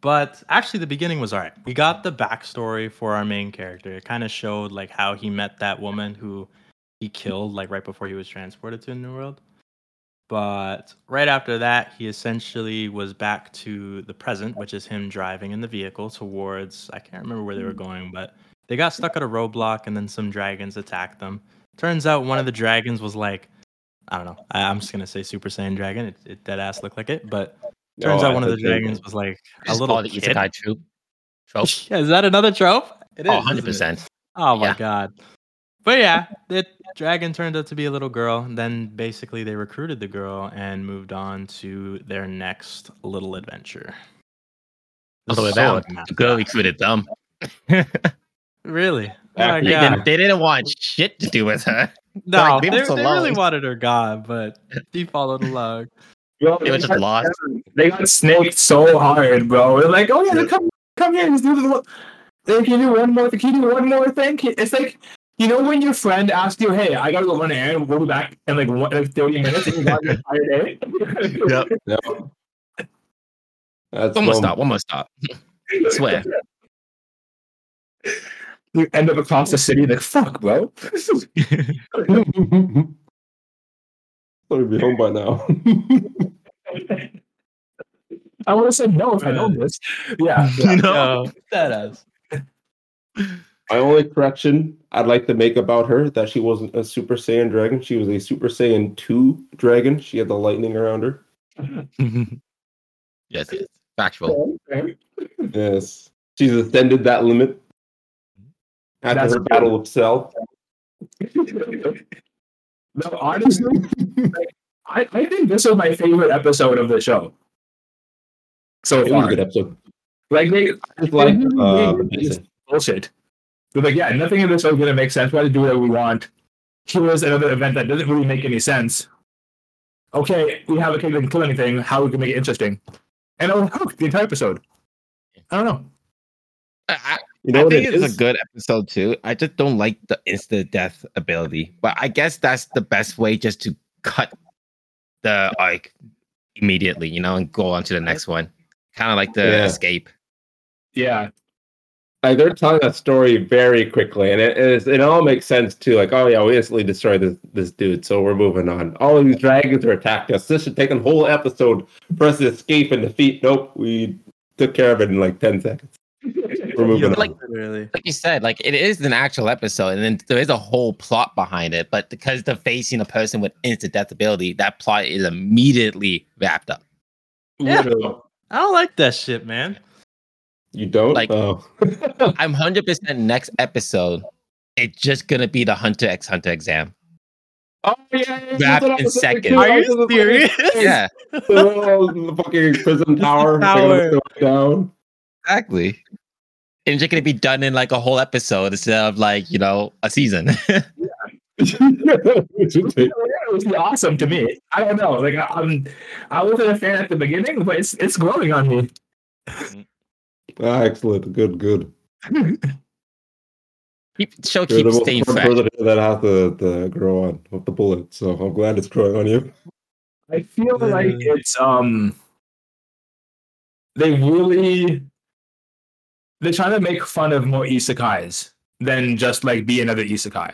But actually, the beginning was all right. We got the backstory for our main character. It kind of showed like how he met that woman who he killed like right before he was transported to a new world. But right after that, he essentially was back to the present, which is him driving in the vehicle towards, I can't remember where they were going, but they got stuck at a roadblock and then some dragons attacked them. Turns out one of the dragons was like, I don't know, I, I'm just going to say Super Saiyan Dragon. It, it dead ass looked like it, but turns oh, out one of the dragons was like a little kid. Isekai trope. trope. Yeah, is that another trope? It is. Oh, one hundred percent. Oh, my yeah. God. But yeah, the dragon turned out to be a little girl. And then basically they recruited the girl and moved on to their next little adventure. Although without the girl recruited them. Really? Oh, they, didn't, they didn't want shit to do with her. No, like, they, they, they really wanted her gone, but she followed along. Bro, they were just lost. They got snaked so hard, bro. They're like, oh yeah, come, come here, just do this one. Can you do one more thing? Can you do one more thing? It's like... You know when your friend asks you, "Hey, I gotta go run an errand. We'll be back in like, one, like thirty minutes," and you got your entire day. Yep. Yep. That's one more stop. One more stop. I swear. You end up across the city like, "Fuck, bro." I'll be home by now. I would have said no if I know this. Yeah, yeah. You know, no. That is. My only correction I'd like to make about her that she wasn't a Super Saiyan dragon. She was a Super Saiyan two dragon. She had the lightning around her. Yes, yes. Factual. Yes. She's ascended that limit after That's her good. Battle of Cell. No, honestly, like, I, I think this was my favorite episode of the show. So it was a good episode. Like, they, it's like, uh, it's bullshit. They're like, yeah, nothing in this is going to make sense. Why to do whatever we want? Here is another event that doesn't really make any sense. Okay, we haven't even killed anything. How we can make it interesting? And I was hooked the entire episode. I don't know. I, you know I think it it's is? a good episode too. I just don't like the instant death ability, but I guess that's the best way just to cut the like immediately, you know, and go on to the next one. Kind of like the yeah. escape. Yeah. Like they're telling that story very quickly, and it, it, it all makes sense too. Like, oh yeah, we instantly destroyed this, this dude, so we're moving on. All of these dragons are attacking us. This should take a whole episode for us to escape and defeat. Nope, we took care of it in like ten seconds. We're moving yeah, like, on. Like you said, like it is an actual episode, and then there is a whole plot behind it. But because they're facing a person with instant death ability, that plot is immediately wrapped up. Yeah, Literally. I don't like that shit, man. You don't? Like, oh. I'm one hundred percent next episode, it's just going to be the Hunter x Hunter exam. Oh, yeah. Wrapped yeah, in seconds. Are you serious? Yeah. The fucking prison tower. tower. Down. Exactly. And it's just going to be done in like a whole episode instead of like, you know, a season. Yeah. It was awesome to me. I don't know. Like, I'm, I wasn't a fan at the beginning, but it's, it's growing on me. Ah, excellent. Good, good. Keep, show You're keep staying fresh. That has to, to grow on with the bullet, so I'm glad it's growing on you. I feel uh, like it's um, they really they're trying to make fun of more isekais than just like be another isekai.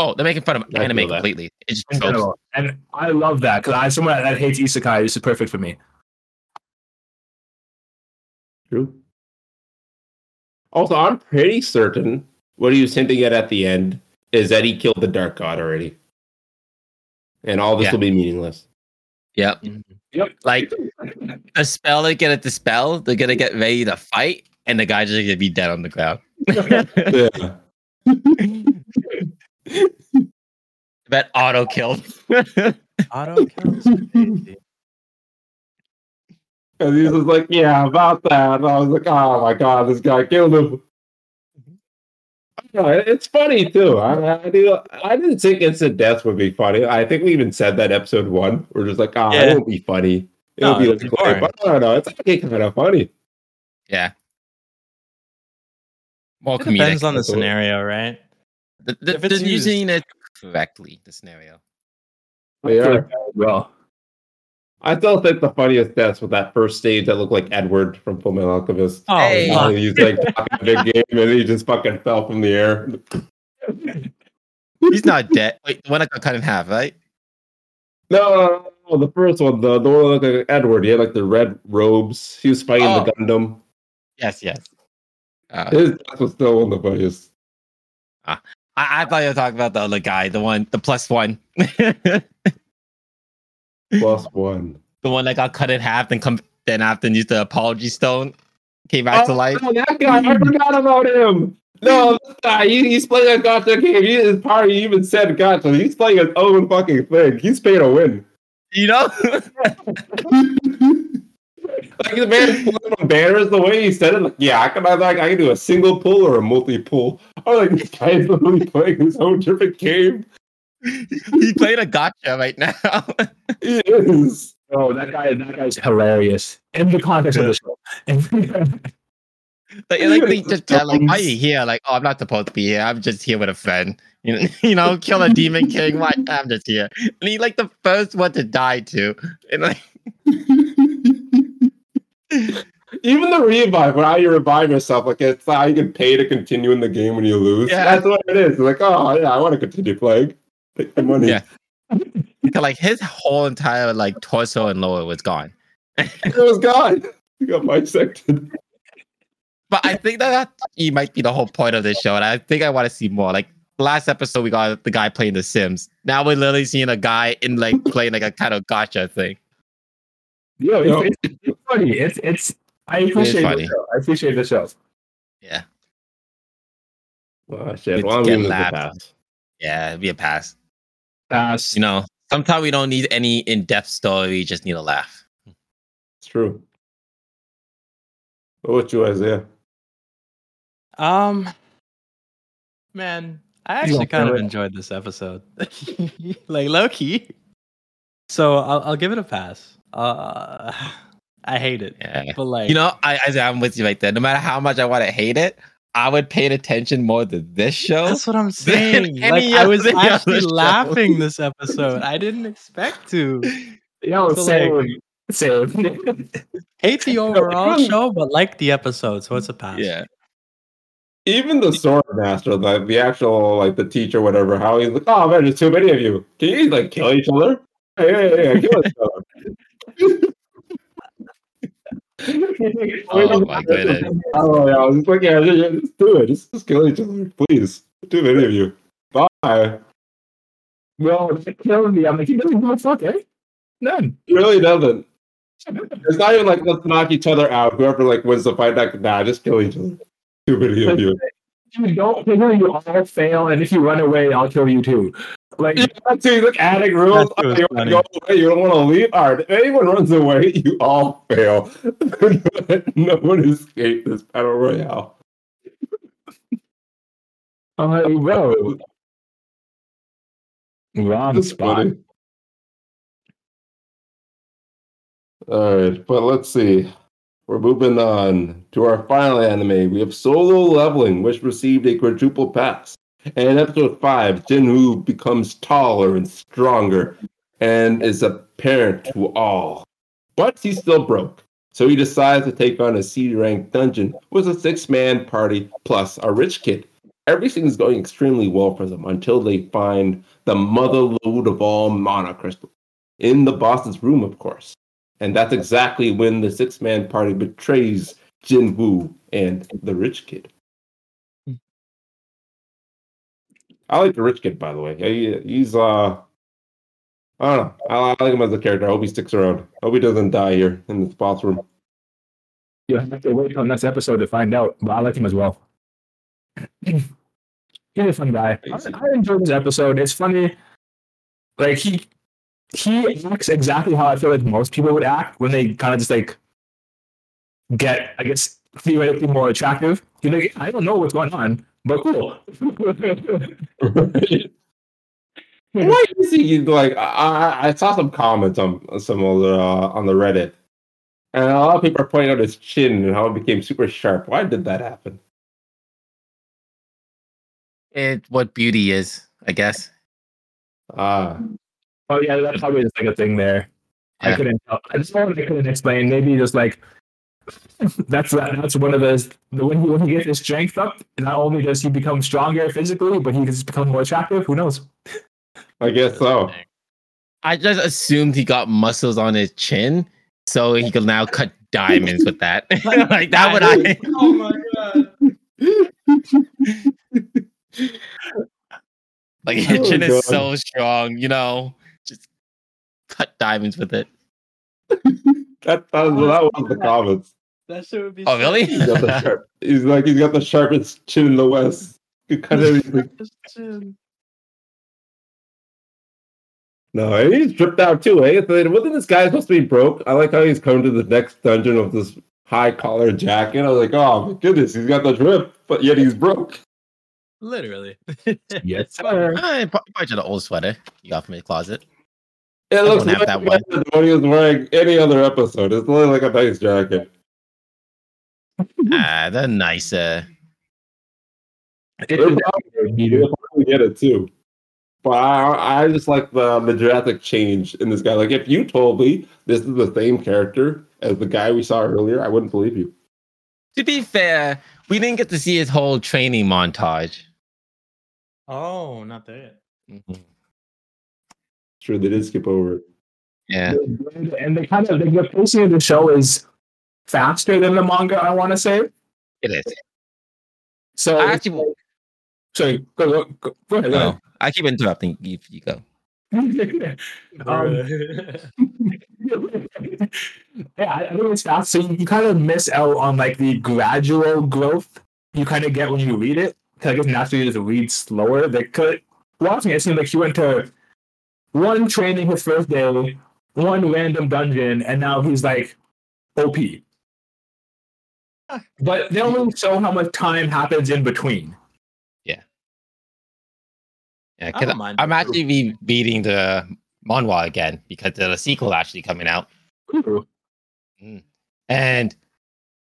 Oh, they're making fun of I anime completely. It's just so and I love that because I someone that hates isekai. This is perfect for me. True. Also, I'm pretty certain what he was hinting at at the end is that he killed the Dark God already. And all this yeah. will be meaningless. Yep. Yep. Like, a spell they get at the spell, they're going to get ready to fight, and the guy's just going to be dead on the ground. Yeah. That auto-killed. Auto-killed. And he was like, yeah, about that. And I was like, oh my God, this guy killed him. It's funny too. I, I do. I didn't think instant death would be funny. I think we even said that episode one. We're just like, oh, yeah. it won't be funny. It'll no, be like, boring. But I don't know. It's actually kind of funny. Yeah. Well, it depends comedic. on the scenario, right? The, the, if it's using it correctly, the scenario. They are well. I still think the funniest deaths with that first stage that looked like Edward from Full Metal Alchemist. Oh, hey. uh, he's like talking a big game, and he just fucking fell from the air. He's not dead. Wait, the one I got cut in half, right? No, no, no, the first one, the, the one that looked like Edward. He had like the red robes. He was fighting oh. the Gundam. Yes, yes. Uh, His death was still one of the funniest. Uh, I, I thought you were talking about the other guy, the one, the plus one. Plus one. The one that got cut in half and come then after and used the apology stone came back oh, to life. Oh, that guy! I forgot about him. No, this guy. He, he's playing a gacha game. He is probably even said gacha. He's playing his own fucking thing. He's paying a win. You know, like the man pulling from banners. The way he said it, like, yeah, I can I, like I can do a single pull or a multi pull. I was like, this guy is literally playing his own different game. He played a gacha right now. He is. Oh, that guy! That guy's hilarious in the context of the show. Like, like they just tell, like, why are you here? Like, oh, I'm not supposed to be here. I'm just here with a friend. You know, you know, kill a demon king. Why? I'm just here. And he like the first one to die to. And like, even the revive, when how you revive yourself, like it's how you can pay to continue in the game when you lose. Yeah. That's what it is. It's like, oh yeah, I want to continue playing. Take the money. Yeah. Like his whole entire like torso and lower was gone. It was gone. He got bisected. But I think that he might be the whole point of this show, and I think I want to see more. Like last episode, we got the guy playing The Sims. Now we're literally seeing a guy in like playing like a kind of gacha thing. Yo, yo. It's, it's funny. It's it's. I appreciate it the show. I appreciate the show. Yeah. Oh shit! Well, get laughed. Yeah, it'd be a pass. Pass. You know, sometimes we don't need any in-depth story. We just need a laugh. It's true. What about you, Isaiah? Um, man, I actually kind of enjoyed this episode. Like, low-key. So, I'll, I'll give it a pass. Uh, I hate it. Yeah. But like, you know, I, I, I'm with you right there. No matter how much I want to hate it, I would pay attention more to this show. That's what I'm saying. Like, I was actually laughing this episode. I didn't expect to. Yeah, so, same. Like, same. Hate the overall show, but like the episode, so it's a pass. Yeah. Even the sword master, like the actual, like the teacher, whatever. How he's like, oh man, there's too many of you. Can you like kill each other? Hey, hey, hey, kill each other. Oh my goodness! Oh yeah, I was like, yeah, yeah, just do it. Just, just kill each other, please. Too many of you. Bye. Well, killing me. I'm like, he doesn't give a fuck, eh? None. He really doesn't. It's not even like let's knock each other out. Whoever like wins the fight, like nah, just kill each other. Too many of you. If you don't kill, you all fail, and if you run away, I'll kill you too. Like, yeah, so you look adding rules. Oh, you want to go away? You don't want to leave? All right, if anyone runs away, you all fail. No one escaped this battle royale. I'm like, well, wrong spot. All right, but let's see. We're moving on to our final anime. We have Solo Leveling, which received a quadruple pass. And in episode five, Jinwoo becomes taller and stronger and is a parent to all. But he's still broke. So he decides to take on a C-ranked dungeon with a six-man party plus a rich kid. Everything is going extremely well for them until they find the mother lode of all monocrystals in the boss's room, of course. And that's exactly when the six-man party betrays Jinwoo and the rich kid. I like the rich kid, by the way. He, he's, uh, I don't know. I, I like him as a character. I hope he sticks around. I hope he doesn't die here in this boss room. You'll have to wait on next episode to find out, but I like him as well. He's a fun guy. I, I enjoyed this episode. It's funny. Like, he he acts exactly how I feel like most people would act when they kind of just, like, get, I guess, theoretically more attractive. You know, I don't know what's going on. But cool. Right. Why is he like? I, I saw some comments on some of the, uh, on the Reddit, and a lot of people are pointing out his chin and how it became super sharp. Why did that happen? It's what beauty is, I guess. Ah. Uh, oh yeah, that's probably just like a thing there. Yeah. I couldn't. I just I couldn't explain. Maybe just like. that's that's one of those when he, when he gets his strength up, not only does he become stronger physically, but he just becomes more attractive. Who knows? I guess so. I just assumed he got muscles on his chin, so he can now cut diamonds with that. Like that would I. Oh my god! Like his chin is so strong, you know. Just cut diamonds with it. That, that, was, that was the comments. That shit would be. Oh, really? He's, got the sharp, he's like, he's got the sharpest chin in the West. You cut everything. No, he's dripped out too, eh? Wasn't this guy supposed to be broke? I like how he's come to the next dungeon with this high collar jacket. I was like, oh my goodness, he's got the drip, but yet he's broke. Literally. Yes, sir. I bought you the old sweater you got from your closet. It looks like that one. What he was wearing any other episode. It's only like a nice jacket. Ah, uh, the nicer. It's probably get it too. But I, I just like the, the dramatic change in this guy. Like, if you told me this is the same character as the guy we saw earlier, I wouldn't believe you. To be fair, we didn't get to see his whole training montage. Oh, not that. Mm-hmm. Sure, they did skip over it. Yeah. And they kind of, the pacing of the show is faster than the manga, I want to say. It is. So, I actually, sorry, go, go, go ahead. No, I keep interrupting you. You go. um, yeah, I think it's fast. So you kind of miss out on like the gradual growth you kind of get when you read it. Because I guess naturally you just read slower. They could, watching it, it seemed like you went to one training his first day, one random dungeon, and now he's like O P. But they only show how much time happens in between. Yeah. Yeah, because I'm actually be beating the manhwa again because there's a sequel actually coming out. Mm. And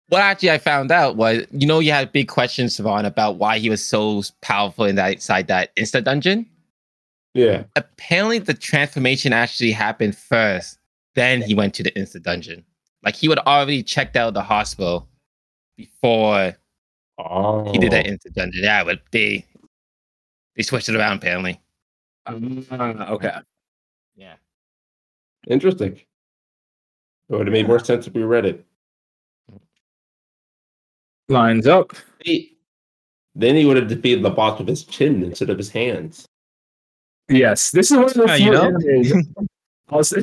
what actually I found out was, you know, you had big questions, Savon, about why he was so powerful in that inside that instant dungeon. Yeah. Apparently, the transformation actually happened first. Then he went to the instant dungeon. Like, he would already checked out the hospital before oh. he did that instant dungeon. Yeah, but they they switched it around, apparently. Um, okay. Yeah. Interesting. It would have made more sense if we read it. Lines up. He, then he would have defeated the boss with his chin instead of his hands. Yes, this is one of the yeah, few you know? Animes. I'll say,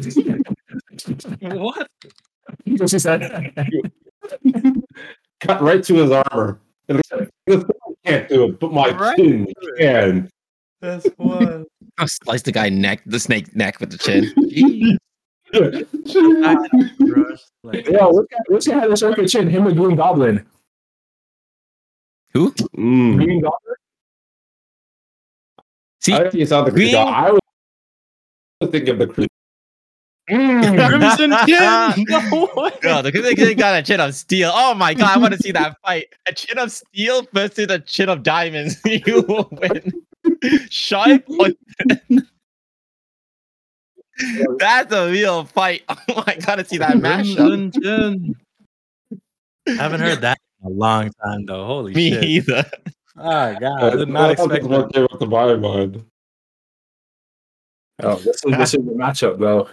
what? She said. Cut right to his armor. I can't do it, but my right chin can. That's one. I sliced the guy neck, the snake neck with the chin. Yeah, what's he had this open chin? Him with Green Goblin. Who? Mm. Green Goblin. See, I think saw the green. I was thinking of the crimson. Mm, crimson chin. No, no, the crimson kid got a chin of steel. Oh my god, I want to see that fight. A chin of steel versus a chin of diamonds. You will win. Shy point. That's a real fight. Oh my god, I see that mashup. Chin. I haven't heard that in a long time though. Holy Me shit. Me either. Oh god! I did not expect what came with the body mind. Oh, this is this is the matchup though.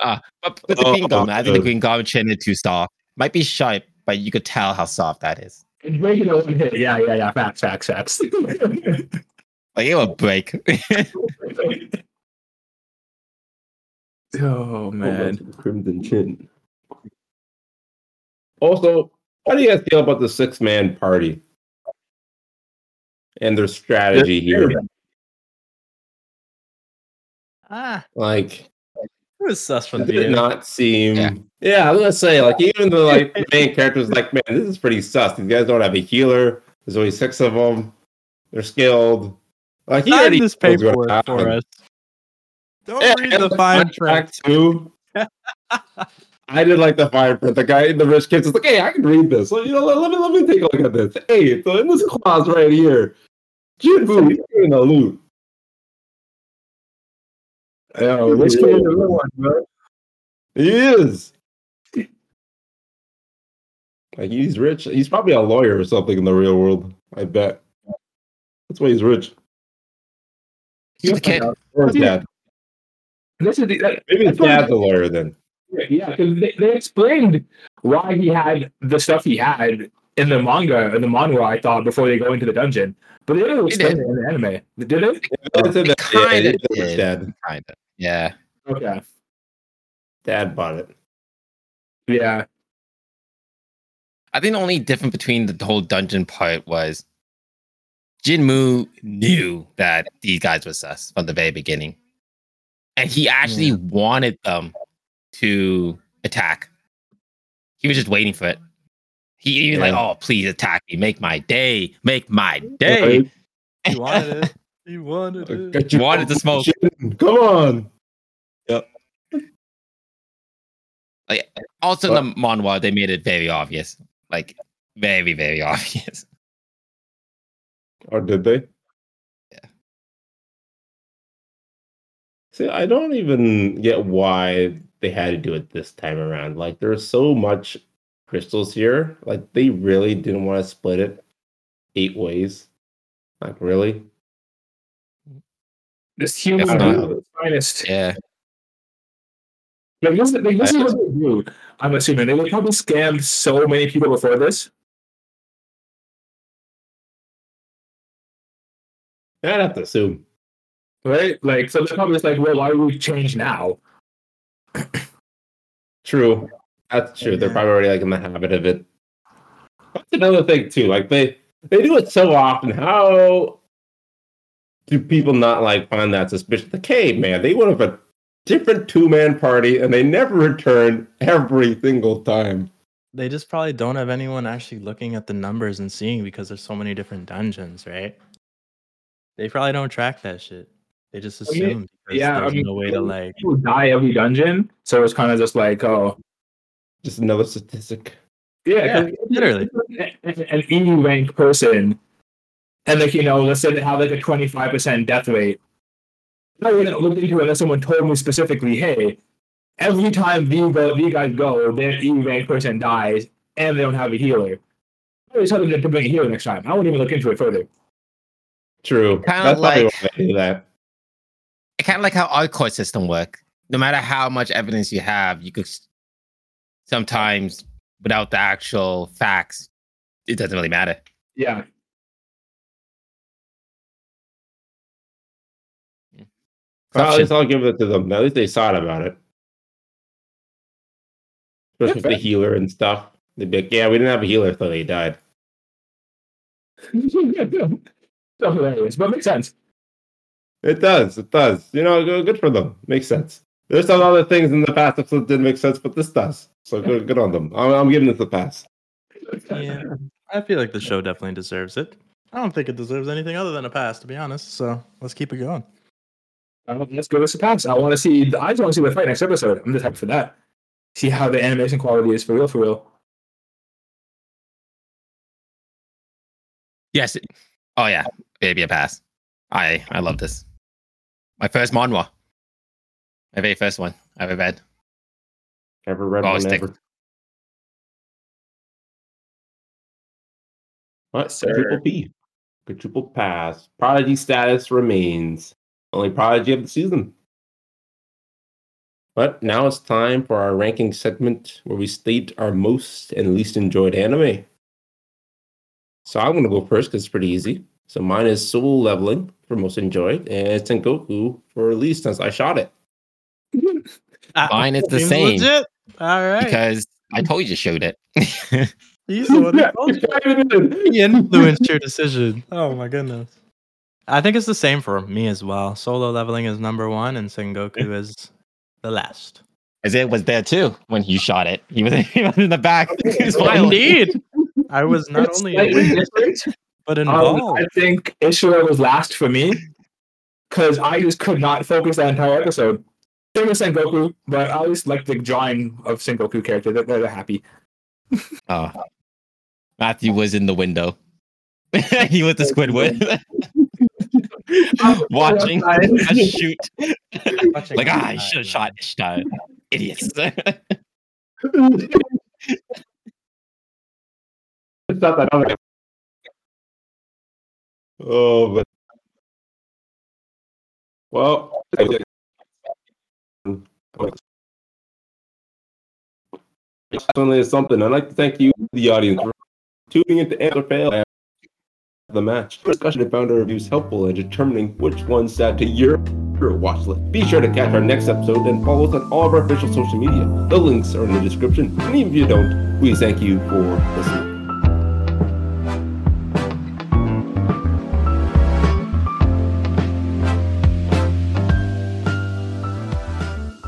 Ah, but, but the oh, green goblin. Oh, I think the green goblin chin is too soft. Might be sharp, but you could tell how soft that is. It's breaking open hit. Yeah, yeah, yeah. Facts, facts, facts. Like it will break. Oh man, crimson chin. Also. How do you guys feel about the six-man party and their strategy here? Ah, like it was sus from the did not seem. Yeah. yeah, I was gonna say like even the like main character was like, man, this is pretty sus. These guys don't have a healer. There's only six of them. They're skilled. Like he already this paperwork for us. Don't yeah, read the fine track too. I did like the fire print. The guy in the rich kids is like, hey, I can read this. So, you know, let, let me let me take a look at this. Hey, so in this clause right here, Jinwoo is doing a loot. Yo, rich kid is a good one, bro. He is. Like he's rich. He's probably a lawyer or something in the real world. I bet. That's why he's rich. He's a kid. Or his dad. This is the, that, Maybe his dad's a lawyer then. Yeah, because they, they explained why he had the stuff he had in the manga, in the manhwa, I thought, before they go into the dungeon. But they didn't explain it in the anime. Did they? It, it, it kind of did. Dad. Kind of. Yeah. Okay. Dad bought it. Yeah. I think the only difference between the whole dungeon part was Jinwoo knew that these guys were sus from the very beginning. And he actually mm. wanted them to attack. He was just waiting for it. He even yeah. like, oh, please attack me. Make my day. Make my day. He wanted it. He wanted it. He wanted to smoke. Come on. Yep. Like, also but, in the manhwa, they made it very obvious. Like, very, very obvious. Or did they? Yeah. See, I don't even get why they had to do it this time around. Like, there's so much crystals here. Like, they really didn't want to split it eight ways. Like, really? This human blue finest. Yeah. Like, this, like, this is what they do, I'm assuming. They would probably scam so many people before this. I'd have to assume. Right? Like, so they're probably just like, well, why would we change now? True. That's true. Yeah. They're probably already, like, in the habit of it. That's another thing, too. Like, they, they do it so often. How do people not, like, find that suspicious? Like, hey, man, they would have a different two-man party, and they never return every single time. They just probably don't have anyone actually looking at the numbers and seeing, because there's so many different dungeons, right? They probably don't track that shit. They just assume. I mean, yeah, there's I mean, no way to like. People die every dungeon, so it's kind of just like, oh, just another statistic. Yeah, yeah, literally, an E rank person, and like you know, let's say they have like a twenty-five percent death rate. I wouldn't look into it unless someone told me specifically, "Hey, every time these the guys go, their E rank person dies, and they don't have a healer." I always tell them to bring a healer next time. I wouldn't even look into it further. True. Kind of like that. Kind of like how our court system work. No matter how much evidence you have, you could sometimes, without the actual facts, it doesn't really matter. Yeah. yeah. Well, at least I'll give it to them. At least they thought about it. Especially with the healer and stuff. They'd be like, yeah, we didn't have a healer, so they died. So hilarious, but it makes sense. It does, it does. You know, good for them. Makes sense. There's some other things in the past that didn't make sense, but this does. So good, good on them. I'm, I'm giving this a pass. Yeah, I feel like the show definitely deserves it. I don't think it deserves anything other than a pass, to be honest. So let's keep it going. Uh, let's give this a pass. I want to see. I just want to see what fight next episode. I'm just happy for that. See how the animation quality is for real, for real. Yes. It, oh yeah. Baby, a pass. I I love this. My first manhwa. My very first one I ever read. Ever read oh, one ever. What? Sir. Triple P. Triple pass. Prodigy status remains. Only prodigy of the season. But now it's time for our ranking segment where we state our most and least enjoyed anime. So I'm going to go first because it's pretty easy. So mine is Solo Leveling for most enjoyed, and Sengoku for least since I shot it. Mine is the same. Legit? All right. Because I told you showed it. He's the one who told you. He influenced your decision. Oh my goodness. I think it's the same for me as well. Solo Leveling is number one, and Sengoku is the last. Isaiah was there too when you shot it. He was, he was in the back. Indeed. I was not it's only different. But involved. Um, I think Ishura was last for me because I just could not focus that entire episode. Same as Sengoku, but I always like the drawing of Sengoku character. They're, they're happy. Oh. Matthew was in the window. He was the Squidward. Watching a shoot. Watching like, ah, I should have shot Ishtar. Idiots. It's not that other. Oh, but well, definitely is something. I'd like to thank you, the audience, for tuning into Answer Fail and the match. For discussion, I found our reviews helpful in determining which ones to add to your watch list. Be sure to catch our next episode and follow us on all of our official social media. The links are in the description. And even if you don't, we thank you for listening.